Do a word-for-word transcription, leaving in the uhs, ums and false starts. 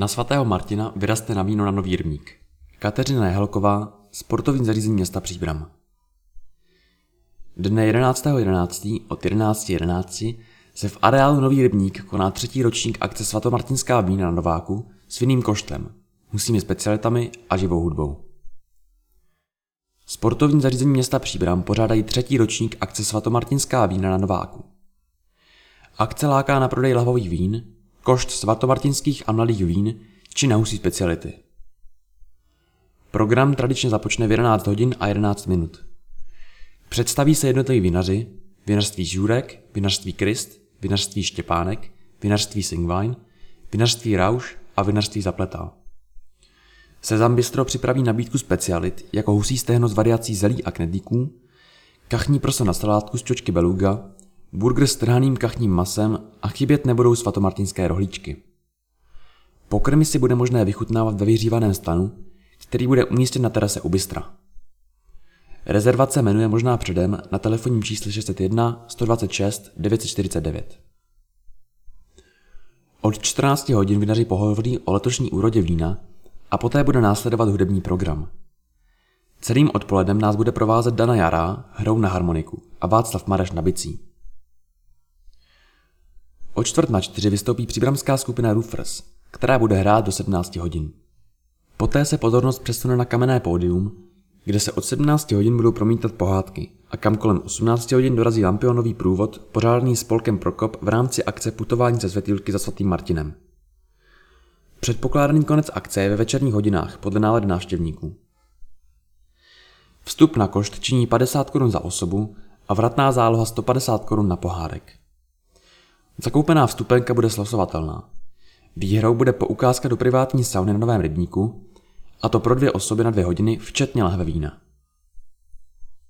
Na svatého Martina vyraste na víno na Nový Rybník. Kateřina Nehelková, sportovní zařízení města Příbram. Dne jedenáctého jedenáctého od jedenáctého jedenáctého se v areálu Nový Rybník koná třetí ročník akce Svatomartinská vína na Nováku s vinným koštem, hustými specialitami a živou hudbou. Sportovní zařízení města Příbram pořádají třetí ročník akce Svatomartinská vína na Nováku. Akce láká na prodej lahvových vín, košt svatomartinských a mladých vín či na husí speciality. Program tradičně započne v jedenáct hodin a jedenáct minut. Představí se jednotliví vinaři, vinařství Žurek, vinařství Krist, vinařství Štěpánek, vinařství Singwine, vinařství Rauš a vinařství Zapletá. Sezam bistro připraví nabídku specialit jako husí stehno z variací zelí a knedlíků, kachní prso na salátku z čočky Beluga, burger s trhaným kachním masem a chybět nebudou svatomartinské rohlíčky. Pokrmy si bude možné vychutnávat ve vyhřívaném stanu, který bude umístěn na terase u bistra. Rezervace menu je možná předem na telefonním čísle šest set jedna, sto dvacet šest, devět set čtyřicet devět. Od čtrnácti hodin vinaři pohovoří o letošní úrodě vína a poté bude následovat hudební program. Celým odpolednem nás bude provázet Dana Jára hrou na harmoniku a Václav Mareš na bicí. O čtvrt na čtyři vystoupí příbramská skupina Roofers, která bude hrát do sedmnácti hodin. Poté se pozornost přesune na kamenné pódium, kde se od sedmnácti hodin budou promítat pohádky a kam kolem osmnácti hodin dorazí lampionový průvod pořádaný spolkem Prokop v rámci akce Putování ze světýlky za svatým Martinem. Předpokládaný konec akce je ve večerních hodinách podle nálady návštěvníků. Vstup na košt činí padesát korun za osobu a vratná záloha sto padesát korun na pohárek. Zakoupená vstupenka bude slosovatelná. Výhrou bude poukázka do privátní sauny na Novém Rybníku, a to pro dvě osoby na dvě hodiny, včetně lahve vína.